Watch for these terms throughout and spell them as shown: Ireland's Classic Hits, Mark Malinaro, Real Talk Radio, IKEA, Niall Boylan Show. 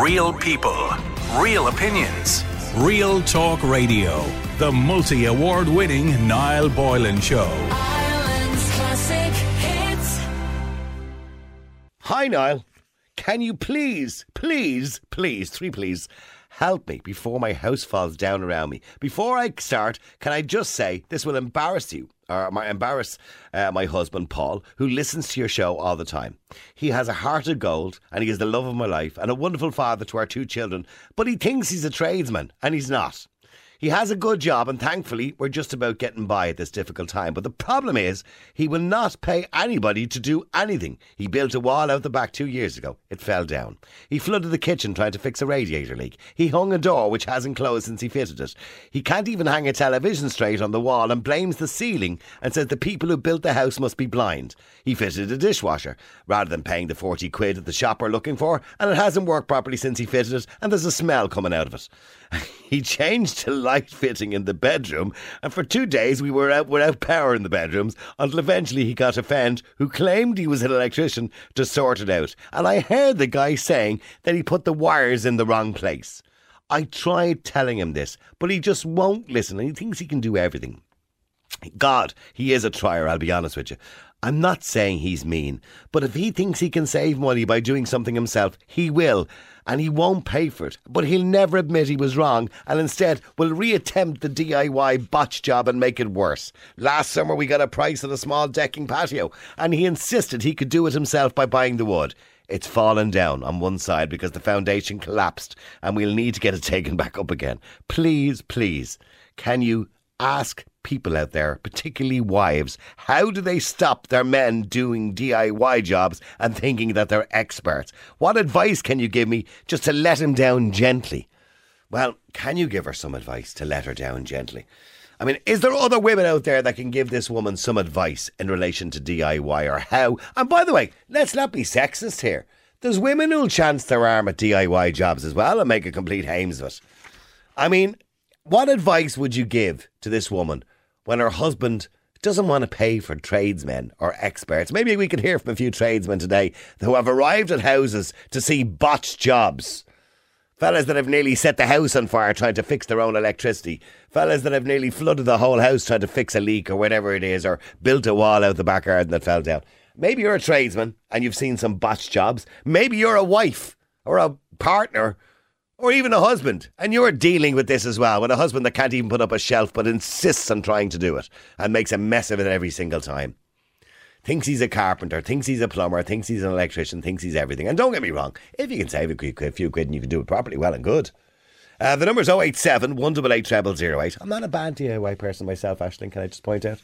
Real people, real opinions, Real Talk Radio. The multi-award winning Niall Boylan Show. Ireland's Classic Hits. Hi Niall, can you please, three please, help me before my house falls down around me? Before I start, can I just say this will embarrass you. Embarrass my husband Paul, who listens to your show all the time. He has a heart of gold and he is the love of my life and a wonderful father to our two children, but he thinks he's a tradesman and he's not. He has a good job and thankfully we're just about getting by at this difficult time, but the problem is he will not pay anybody to do anything. He built a wall out the back 2 years ago. It fell down. He flooded the kitchen trying to fix a radiator leak. He hung a door which hasn't closed since he fitted it. He can't even hang a television straight on the wall and blames the ceiling and says the people who built the house must be blind. He fitted a dishwasher rather than paying the 40 quid at the shop we're looking for, and it hasn't worked properly since he fitted it and there's a smell coming out of it. He changed to light fitting in the bedroom, and for 2 days we were out without power in the bedrooms until eventually he got a friend who claimed he was an electrician to sort it out. And I heard the guy saying that he put the wires in the wrong place. I tried telling him this, but he just won't listen and he thinks he can do everything. God, he is a trier, I'll be honest with you. I'm not saying he's mean, but if he thinks he can save money by doing something himself, he will, and he won't pay for it. But he'll never admit he was wrong, and instead will reattempt the DIY botch job and make it worse. Last summer we got a price on a small decking patio, and he insisted he could do it himself by buying the wood. It's fallen down on one side because the foundation collapsed, and we'll need to get it taken back up again. Please, can you ask people out there, particularly wives, how do they stop their men doing DIY jobs and thinking that they're experts? What advice can you give me just to let him down gently? Well, can you give her some advice to let her down gently? I mean, is there other women out there that can give this woman some advice in relation to DIY or how? And by the way, let's not be sexist here. There's women who'll chance their arm at DIY jobs as well and make a complete hames of it. I mean, what advice would you give to this woman when her husband doesn't want to pay for tradesmen or experts? Maybe we could hear from a few tradesmen today who have arrived at houses to see botched jobs. Fellas that have nearly set the house on fire trying to fix their own electricity. Fellas that have nearly flooded the whole house trying to fix a leak or whatever it is, or built a wall out the back garden that fell down. Maybe you're a tradesman and you've seen some botched jobs. Maybe you're a wife or a partner or even a husband, and you're dealing with this as well, with a husband that can't even put up a shelf but insists on trying to do it and makes a mess of it every single time. Thinks he's a carpenter, thinks he's a plumber, thinks he's an electrician, thinks he's everything. And don't get me wrong, if you can save a few quid and you can do it properly, well and good. The number's 087 188 0008. I'm not a bad DIY person myself, Aisling, can I just point out?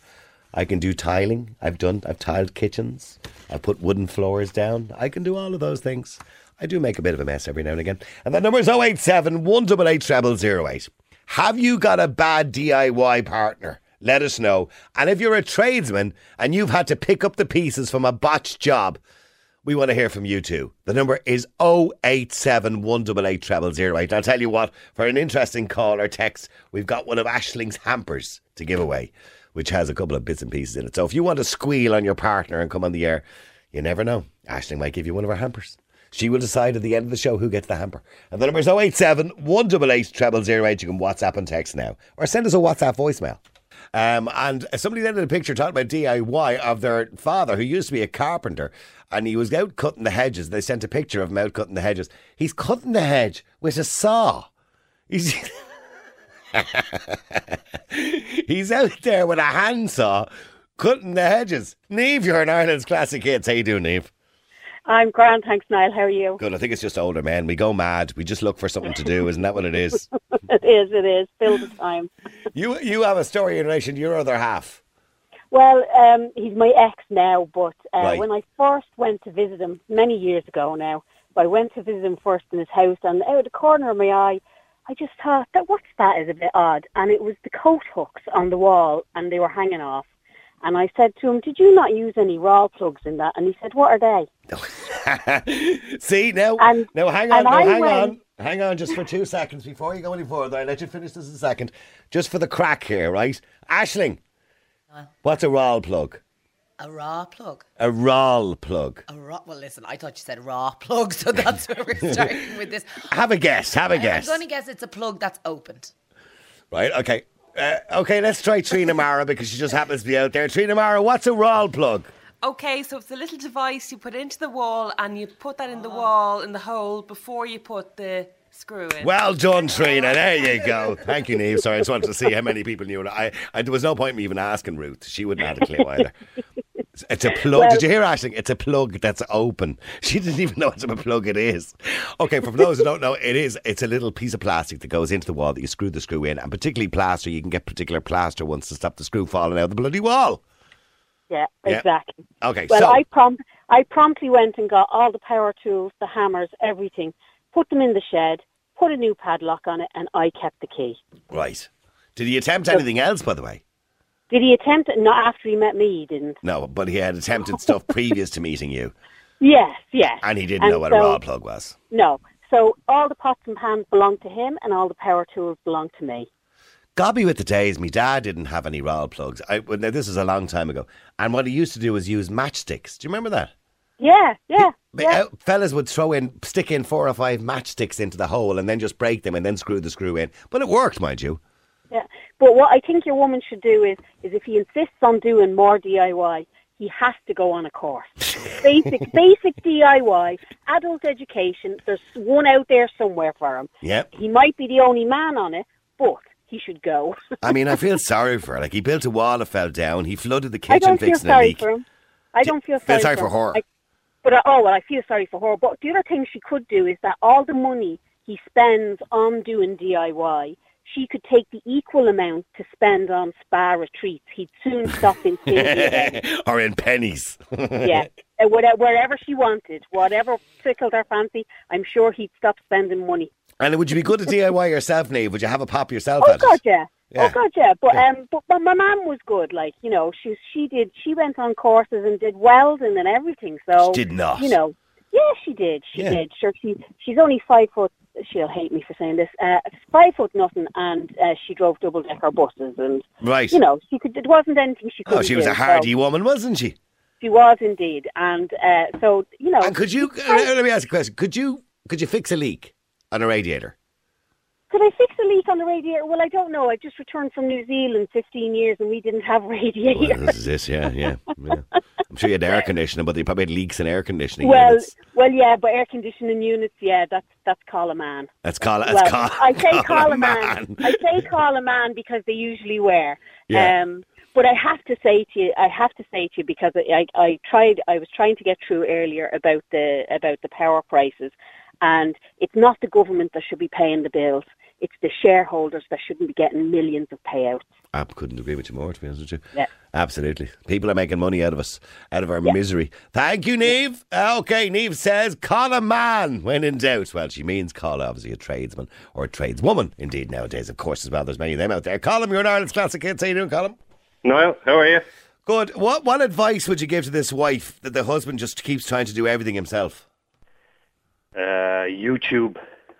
I can do tiling. I've tiled kitchens. I've put wooden floors down. I can do all of those things. I do make a bit of a mess every now and again. And that number is 087 188 0008. Have you got a bad DIY partner? Let us know. And if you're a tradesman and you've had to pick up the pieces from a botched job, we want to hear from you too. The number is 087 188 0008. I'll tell you what, for an interesting call or text, we've got one of Aisling's hampers to give away, which has a couple of bits and pieces in it. So if you want to squeal on your partner and come on the air, you never know. Aisling might give you one of her hampers. She will decide at the end of the show who gets the hamper. And the number is 087 188 0008. You can WhatsApp and text now. Or send us a WhatsApp voicemail. And somebody sent in a picture talking about DIY of their father who used to be a carpenter. And he was out cutting the hedges. They sent a picture of him out cutting the hedges. He's cutting the hedge with a saw. He's out there with a handsaw cutting the hedges. Niamh, you're an Ireland's Classic Hits. How you doing, Niamh? I'm grand, thanks Niall, how are you? Good, I think it's just older men, we go mad, we just look for something to do, isn't that what it is? It is, fill the time. You have a story in relation to your other half. Well, he's my ex now, but right. When I first went to visit him, many years ago now, I went to visit him first in his house and out of the corner of my eye, I just thought, what's that is a bit odd, and it was the coat hooks on the wall and they were hanging off. And I said to him, did you not use any raw plugs in that? And he said, what are they? See, hang on just for 2 seconds before you go any further. I'll let you finish this in a second. Just for the crack here, right? Aisling, what's a raw plug? A raw plug. A raw plug. A raw, well, listen, I thought you said raw plug, so that's where we're starting with this. Have a guess, have a guess. I'm going to guess it's a plug that's opened. Right, okay. Okay, let's try Trina Mara because she just happens to be out there. Trina Mara, what's a raw plug? Okay, so it's a little device you put into the wall and you put that in the wall, in the hole, before you put the... Screw it. Well done, Trina. There you go. Thank you, Niamh. Sorry, I just wanted to see how many people knew it. There was no point in me even asking Ruth. She wouldn't have had a clue either. It's a plug. Well, did you hear, Aisling? It's a plug that's open. She didn't even know what type of plug it is. Okay, for those who don't know, it's a little piece of plastic that goes into the wall that you screw the screw in, and particularly plaster, you can get particular plaster ones to stop the screw falling out of the bloody wall. Yeah, exactly. Yeah. Okay, well, so... I promptly went and got all the power tools, the hammers, everything, put them in the shed, put a new padlock on it, and I kept the key. Right. Did he attempt anything else, by the way? Did he attempt it? Not after he met me, he didn't. No, but he had attempted stuff previous to meeting you. Yes, yes. And he didn't know what a raw plug was. No. So all the pots and pans belonged to him, and all the power tools belonged to me. God be with the days, my dad didn't have any raw plugs. Now, this is a long time ago. And what he used to do was use matchsticks. Do you remember that? Yeah, yeah. Fellas would stick in 4 or 5 matchsticks into the hole and then just break them and then screw the screw in. But it worked, mind you. Yeah, but what I think your woman should do is if he insists on doing more DIY, he has to go on a course. Basic DIY, adult education. There's one out there somewhere for him. Yeah. He might be the only man on it, but... he should go. I mean, I feel sorry for her. Like, he built a wall that fell down. He flooded the kitchen fixing a leak. I don't feel sorry for him. I don't feel sorry for her. I feel sorry for her. But the other thing she could do is that all the money he spends on doing DIY, she could take the equal amount to spend on spa retreats. He'd soon stop in or in pennies. Yeah, wherever she wanted, whatever tickled her fancy, I'm sure he'd stop spending money. And would you be good at DIY yourself, Niamh? Would you have a pop yourself at it? Oh, God, yeah. Oh, God, yeah. But my mum was good. Like, you know, she went on courses and did welding and everything. So she did not. You know, yeah, she did. She did. Sure, she's only 5 foot. She'll hate me for saying this. 5 foot nothing, and she drove double-decker buses. And, right. You know, it wasn't anything she couldn't do. Oh, she was a hardy woman, wasn't she? She was indeed. And so, you know. And could you, let me ask a question. Could you fix a leak? On a radiator? Could I fix a leak on the radiator? Well, I don't know. I just returned from New Zealand 15 years and we didn't have radiators. Well, this is this, yeah. I'm sure you had air conditioning, but they probably had leaks in air conditioning units. Well, yeah, but air conditioning units, yeah, that's call a man. I say call a man because they usually were. Yeah. But I have to say to you because I was trying to get through earlier about the power prices. And it's not the government that should be paying the bills. It's the shareholders that shouldn't be getting millions of payouts. I couldn't agree with you more, to be honest with you. Yeah. Absolutely. People are making money out of us, out of our misery. Thank you, Niamh. Okay, Niamh says, call a man when in doubt. Well, she means call, obviously, a tradesman or a tradeswoman, indeed, nowadays, of course, as well. There's many of them out there. Colm, you're an Ireland's Classic Hits. How you doing, Colm? Niall, how are you? Good. What advice would you give to this wife that the husband just keeps trying to do everything himself? YouTube.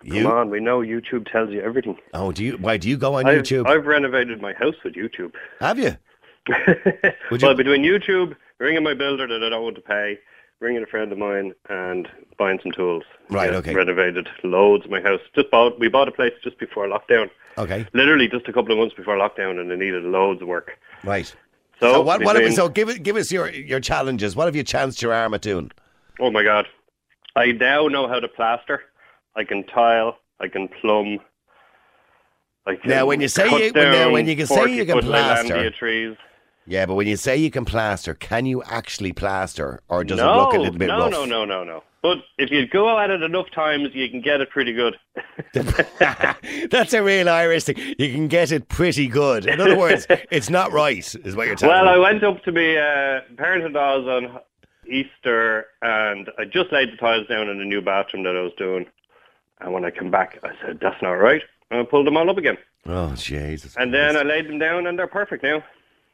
Come on, we know YouTube tells you everything. Oh, do you go on YouTube? I've renovated my house with YouTube. Have you? Well, between YouTube, ringing my builder that I don't want to pay, ringing a friend of mine, and buying some tools. Right, okay. Renovated loads of my house. We bought a place just before lockdown. Okay. Literally just a couple of months before lockdown, and it needed loads of work. Right. So give us your challenges. What have you chanced your arm at doing? Oh my God. I now know how to plaster. I can tile. I can plumb. When you say you can plaster, trees. Yeah, but when you say you can plaster, can you actually plaster, or does it look a little bit rough? No. But if you go at it enough times, you can get it pretty good. That's a real Irish thing. You can get it pretty good. In other words, it's not right, is what you're telling me. Well, I went up to my parents-in-law's on Easter, and I just laid the tiles down in a new bathroom that I was doing, and when I came back I said, that's not right, and I pulled them all up again. Oh Jesus. And then I laid them down and they're perfect now.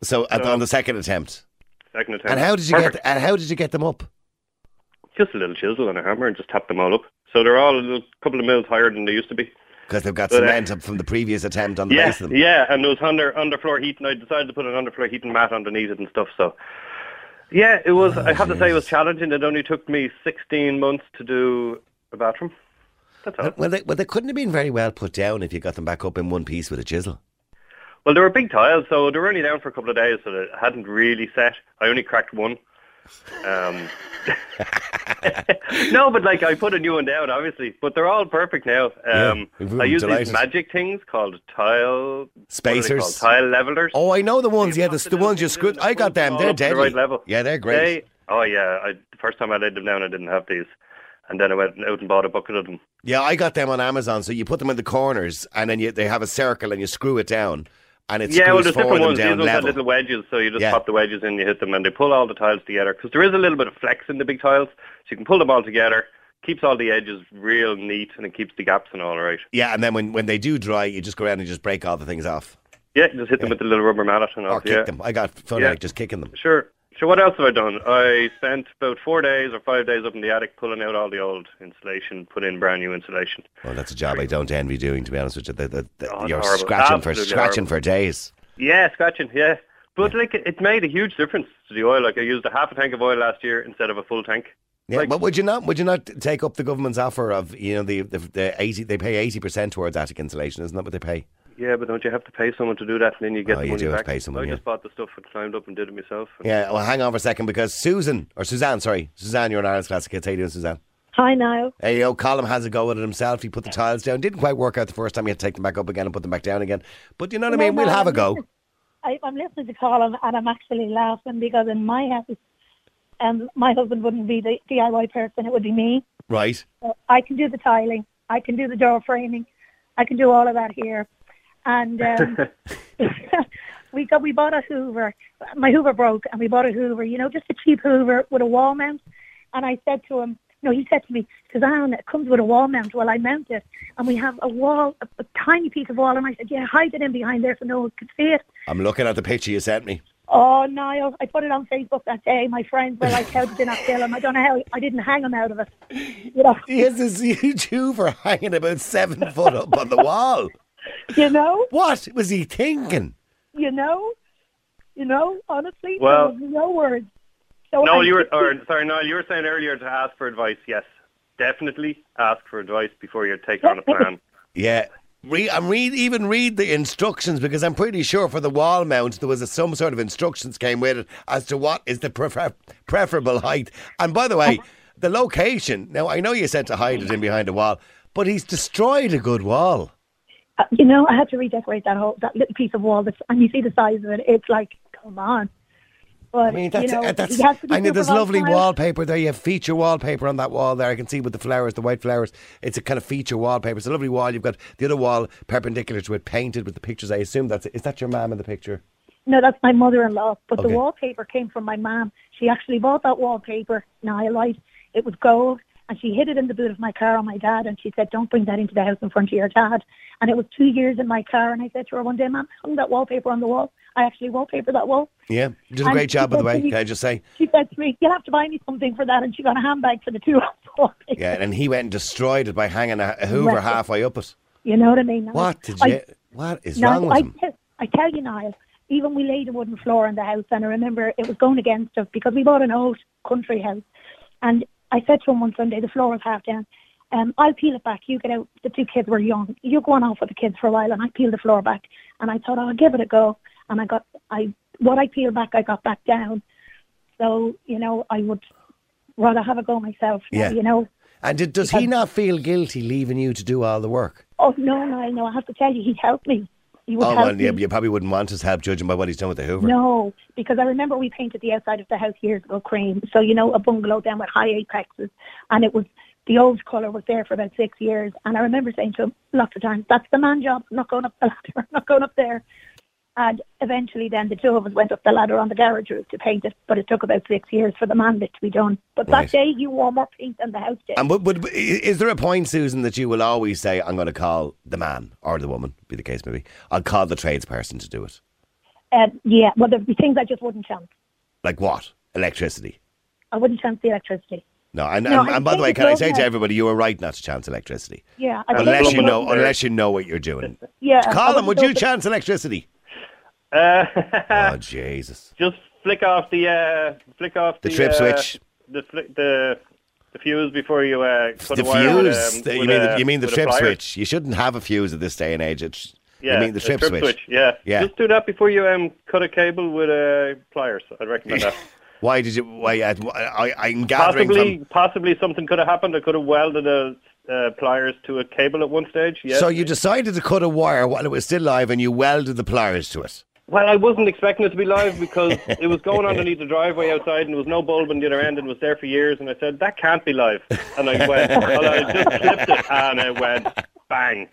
So on the second attempt. And how did you get them up? Just a little chisel and a hammer and just tapped them all up, so they're all a couple of mils higher than they used to be. Because they've got cement up from the previous attempt on the base of them. Yeah, and there was underfloor heating. I decided to put an underfloor heating mat underneath it and stuff, so Yeah, it was. I have to say, it was challenging. It only took me 16 months to do a bathroom. That's all. Well, they couldn't have been very well put down if you got them back up in one piece with a chisel. Well, they were big tiles, so they were only down for a couple of days, so it hadn't really set. I only cracked one. No, but like I put a new one down, obviously, but they're all perfect now. I use these magic things called tile spacers, tile levelers. Oh, I know the ones. Yeah, the ones you screw. I got them. They're deadly. The right level. Yeah, they're great. The first time I laid them down, I didn't have these. And then I went out and bought a bucket of them. Yeah, I got them on Amazon. So you put them in the corners, and then they have a circle, and you screw it down, and it screws four of them down level. These ones have little wedges, so you just pop the wedges in, you hit them, and they pull all the tiles together. Because there is a little bit of flex in the big tiles, so you can pull them all together. Keeps all the edges real neat, and it keeps the gaps and all right. Yeah, and then when they do dry, you just go around and just break all the things off. Yeah, just hit them with the little rubber mallet and all. Or kick them. I got fun like just kicking them. Sure. So what else have I done? I spent about 4 days or 5 days up in the attic pulling out all the old insulation, put in brand new insulation. Well, that's a job I don't envy doing, to be honest with you. You're scratching for days. Yeah, scratching, yeah. But it made a huge difference to the oil. Like I used a half a tank of oil last year instead of a full tank. Yeah, but would you not take up the government's offer of the 80? They pay 80% towards attic insulation, isn't that what they pay? Yeah, but don't you have to pay someone to do that, and then you get the money back? You do have to pay someone. I just bought the stuff and climbed up and did it myself. Yeah, well, hang on for a second, because Suzanne, you're an Ireland's Classic Hits. How you doing, Suzanne? Hi, Niall. Hey, Colm has a go at it himself. He put the tiles down. Didn't quite work out the first time. He had to take them back up again and put them back down again. But you know what I mean? We'll have a go. I'm listening to Colm, and I'm actually laughing because in my house, my husband wouldn't be the DIY person. It would be me. Right. So I can do the tiling. I can do the door framing. I can do all of that here. And we bought a Hoover. My Hoover broke, and we bought a Hoover. Just a cheap Hoover with a wall mount. And I said to him, he said to me, Suzanne, it comes with a wall mount. Well, I mount it, and we have a tiny piece of wall. And I said, yeah, hide it in behind there so no one can see it. I'm looking at the picture you sent me. Oh, Niall, I put it on Facebook that day. My friends were like, how did they not kill him? I don't know how I didn't hang him out of it. He has this huge Hoover hanging about 7 foot up on the wall. What was he thinking? Honestly, well, there was no words. So Niall, you were saying earlier to ask for advice. Yes, definitely ask for advice before you take on a plan. Yeah, read the instructions, because I'm pretty sure for the wall mount there was some sort of instructions came with it as to what is the preferable height. And by the way, the location. Now I know you said to hide it in behind a wall, but he's destroyed a good wall. I had to redecorate that little piece of wall, and you see the size of it. It's like, come on. But, there's lovely wallpaper there. You have feature wallpaper on that wall there. I can see with the flowers, the white flowers. It's a kind of feature wallpaper. It's a lovely wall. You've got the other wall perpendicular to it, painted with the pictures. I assume is that your mum in the picture? No, that's my mother-in-law. But the wallpaper came from my mum. She actually bought that wallpaper, Nihilite. It was gold. And she hid it in the boot of my car on my dad, and she said, don't bring that into the house in front of your dad. And it was 2 years in my car, and I said to her one day, Mum, hung that wallpaper on the wall. I actually wallpapered that wall. Yeah, you did a great job, by the way, can I just say? She said to me, you'll have to buy me something for that, and she got a handbag for the two of us. Yeah, and he went and destroyed it by hanging a Hoover halfway up it. You know what I mean? What is wrong with him? I tell you, Niall, even we laid a wooden floor in the house, and I remember it was going against us, because we bought an old country house, and I said to him one Sunday, the floor was half down. I'll peel it back. You get out. The two kids were young. You're going off with the kids for a while, and I peeled the floor back. And I thought, I'll give it a go. And what I peeled back, I got back down. So, I would rather have a go myself. Yeah. And does he not feel guilty leaving you to do all the work? Oh, no. I have to tell you, he helped me. You probably wouldn't want his help, judging by what he's done with the Hoover. No, because I remember we painted the outside of the house years ago cream. So, a bungalow down with high apexes. And it was, the old colour was there for about 6 years. And I remember saying to him lots of times, that's the man job. I'm not going up the ladder. I'm not going up there. And eventually then the two of us went up the ladder on the garage roof to paint it. But it took about 6 years for the man bit to be done. But that day, you wore more paint than the house did. And but is there a point, Susan, that you will always say, I'm going to call the man or the woman, be the case maybe, I'll call the tradesperson to do it? Yeah, well, there'd be things I just wouldn't chance. Like what? Electricity? I wouldn't chance the electricity. No, and by the way, can I say to everybody, you were right not to chance electricity. Yeah. Unless you know what you're doing. Yeah. Colin, would you chance electricity? Oh, Jesus. Just flick off the trip switch. The fuse before you cut the wire. You mean the trip switch? You shouldn't have a fuse at this day and age. You mean the trip switch? Yeah. Just do that before you cut a cable with pliers. I'd recommend that. Why did you? Why? I'm gathering. Possibly something could have happened. I could have welded a pliers to a cable at one stage. Yes. So you decided to cut a wire while it was still live, and you welded the pliers to it. Well, I wasn't expecting it to be live because it was going underneath the driveway outside, and there was no bulb on the other end, and it was there for years. And I said, that can't be live. And I went, well, I just clipped it, and I went, bang.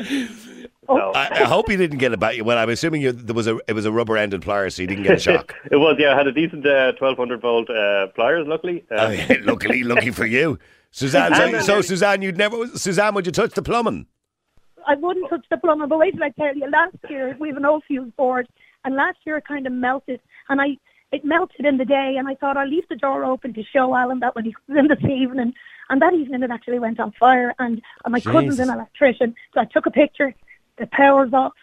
So. I hope you didn't get about you. Well, I'm assuming it was a rubber-ended plier, so you didn't get a shock. It was, yeah. I had a decent 1200-volt pliers, luckily. Lucky for you. Suzanne, Suzanne, would you touch the plumbing? I wouldn't touch the plumbing, but wait till I tell you. Last year, we have an old fuse board, and last year it kind of melted, and it melted in the day, and I thought I'll leave the door open to show Alan that when he comes in this evening, and that evening it actually went on fire, and my cousin's an electrician, so I took a picture, the power's off,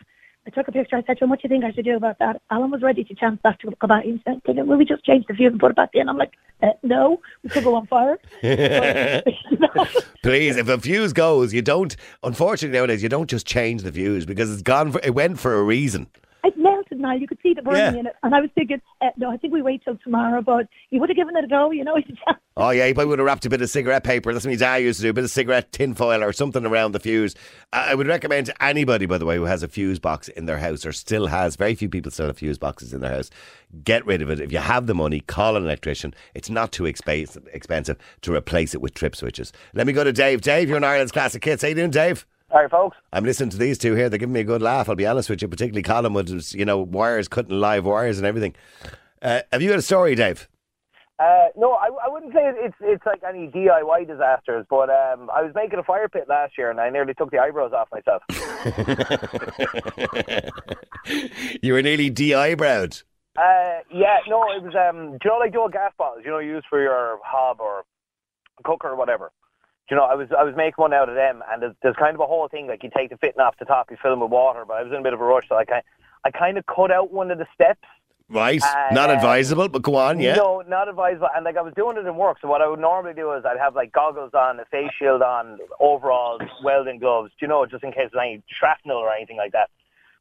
I said to him, what do you think I should do about that? Alan was ready to chance that to come out. He said, will we just change the fuse and put it back in? I'm like, no, we could go on fire. Please, if a fuse goes, unfortunately nowadays, you don't just change the fuse because it went for a reason. It melted, Niall. You could see the burning in it. And I was thinking, no, I think we wait till tomorrow, but you would have given it a go, you know. Oh, yeah, you probably would have wrapped a bit of cigarette paper. That's what my dad used to do, a bit of cigarette tinfoil or something around the fuse. I would recommend to anybody, by the way, who has a fuse box in their house or still has, very few people still have fuse boxes in their house, get rid of it. If you have the money, call an electrician. It's not too expensive to replace it with trip switches. Let me go to Dave. Dave, you're in Ireland's Classic Hits. How you doing, Dave? Hi, folks. I'm listening to these two here. They're giving me a good laugh, I'll be honest with you, particularly Colin with, wires, cutting live wires and everything. Have you got a story, Dave? No, I wouldn't say it's like any DIY disasters, but I was making a fire pit last year and I nearly took the eyebrows off myself. You were nearly de-eyebrowed? It was, like the old gas bottles, you use for your hob or cooker or whatever. I was making one out of them, and there's kind of a whole thing, like you take the fitting off the top, you fill them with water, but I was in a bit of a rush, so I kind of cut out one of the steps. Right, not advisable, but go on, yeah. No, not advisable, and I was doing it in work, so what I would normally do is I'd have goggles on, a face shield on, overalls, welding gloves, just in case there's any shrapnel or anything like that.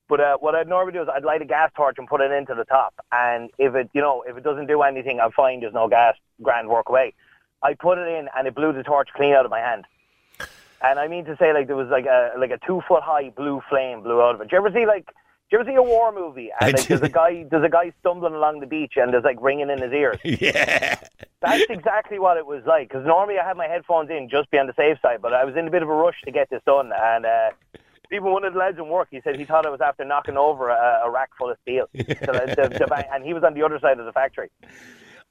But what I'd normally do is I'd light a gas torch and put it into the top, and if it doesn't do anything, I'm fine, there's no gas, grand work away. I put it in and it blew the torch clean out of my hand. And I mean to say, there was a 2 foot high blue flame blew out of it. Do you ever see do you ever see a war movie? And there's a guy stumbling along the beach and there's ringing in his ears. Yeah, that's exactly what it was like. Because normally I had my headphones in just to be on the safe side, but I was in a bit of a rush to get this done. And even one of the lads in work, he said he thought I was after knocking over a rack full of steel. So and he was on the other side of the factory.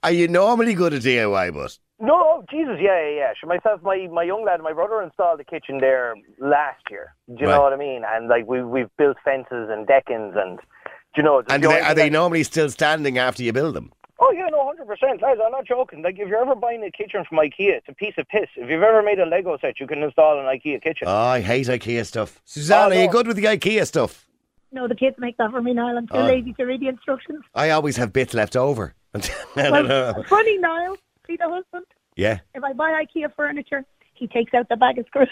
Are you normally good at DIY, boss? No, Jesus, yeah. Myself, my young lad, my brother installed the kitchen there last year. Do you know what I mean? And we've built fences and deckings and, And are they normally still standing after you build them? Oh, yeah, no, 100%. Lads, I'm not joking. If you're ever buying a kitchen from IKEA, it's a piece of piss. If you've ever made a Lego set, you can install an IKEA kitchen. Oh, I hate IKEA stuff. Suzanne, are you good with the IKEA stuff? No, the kids make that for me, Niall. I'm too lazy to read the instructions. I always have bits left over. Well, funny, Niall. See the husband? Yeah. If I buy IKEA furniture, he takes out the bag of screws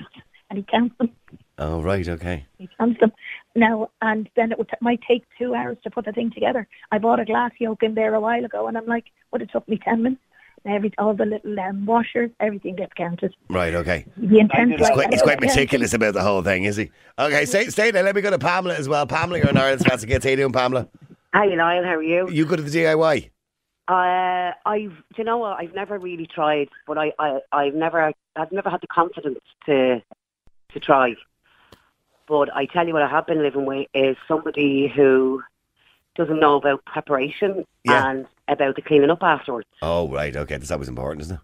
and he counts them. Oh, right, okay. He counts them. Now, and then it might take 2 hours to put the thing together. I bought a glass yoke in there a while ago and I'm like, it took me 10 minutes. All the little washers, everything gets counted. Right, okay. He's quite meticulous about the whole thing, is he? Okay, stay there. Let me go to Pamela as well. Pamela, you're in Ireland's Classic Hits. How you doing, Pamela? Hi, Niall. How are you? You good at the DIY? I've never really tried, but I've never had the confidence to try. But I tell you what I have been living with is somebody who doesn't know about preparation and about the cleaning up afterwards. Oh, right, okay, that's always important, isn't it?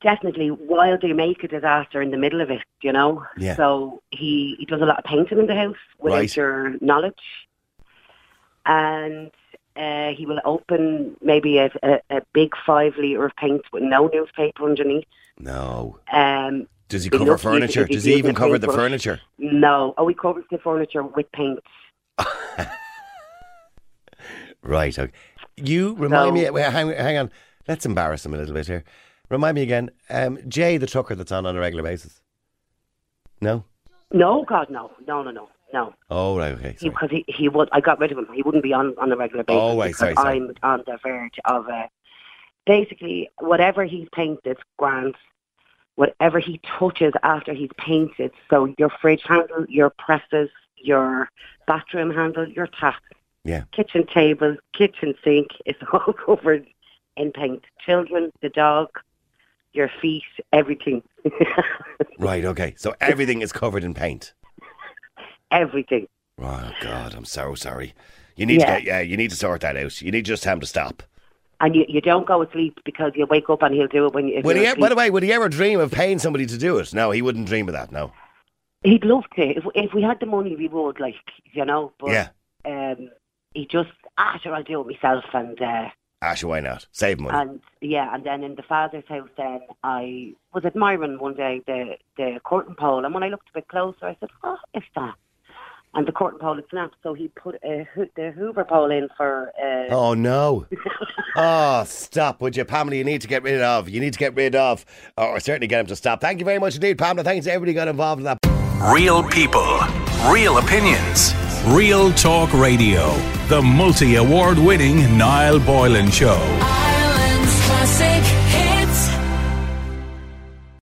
Definitely, while they make a disaster in the middle of it, Yeah. So he does a lot of painting in the house without your knowledge, and he will open maybe a big 5 litre of paint with no newspaper underneath. No. Does he cover furniture? Does he even cover the furniture? No. Oh, he covers the furniture with paint. Right. Okay. You remind me, hang on, let's embarrass him a little bit here. Remind me again, Jay the trucker that's on a regular basis. No? No, God, no. Oh, right, okay. Because he would, I got rid of him. He wouldn't be on a regular basis. Oh, right, sorry. I'm on the verge of, basically, whatever he's painted, grand. Whatever he touches after he's painted, so your fridge handle, your presses, your bathroom handle, your tap, kitchen table, kitchen sink, it's all covered in paint. Children, the dog, your feet, everything. Right, okay. So everything is covered in paint. Everything. Oh God, I'm so sorry. You need to you need to sort that out. You need just time to stop. And you don't go asleep because you wake up and he'll do it when you... By the way, would he ever dream of paying somebody to do it? No, he wouldn't dream of that, no. He'd love to. If we had the money, we would, like, you know. But he just, sure, I'll do it myself. And sure, why not? Save money. And, yeah, and then in the father's house then, I was admiring one day the curtain pole. And when I looked a bit closer, I said, what is that? And the curtain pole had snapped, so he put the Hoover pole in for... Oh, no. Oh, stop, would you, Pamela? You need to get rid of. Or certainly get him to stop. Thank you very much indeed, Pamela. Thanks to everybody who got involved in that. Real people. Real opinions. Real Talk Radio. The multi-award winning Niall Boylan Show. Ireland's Classic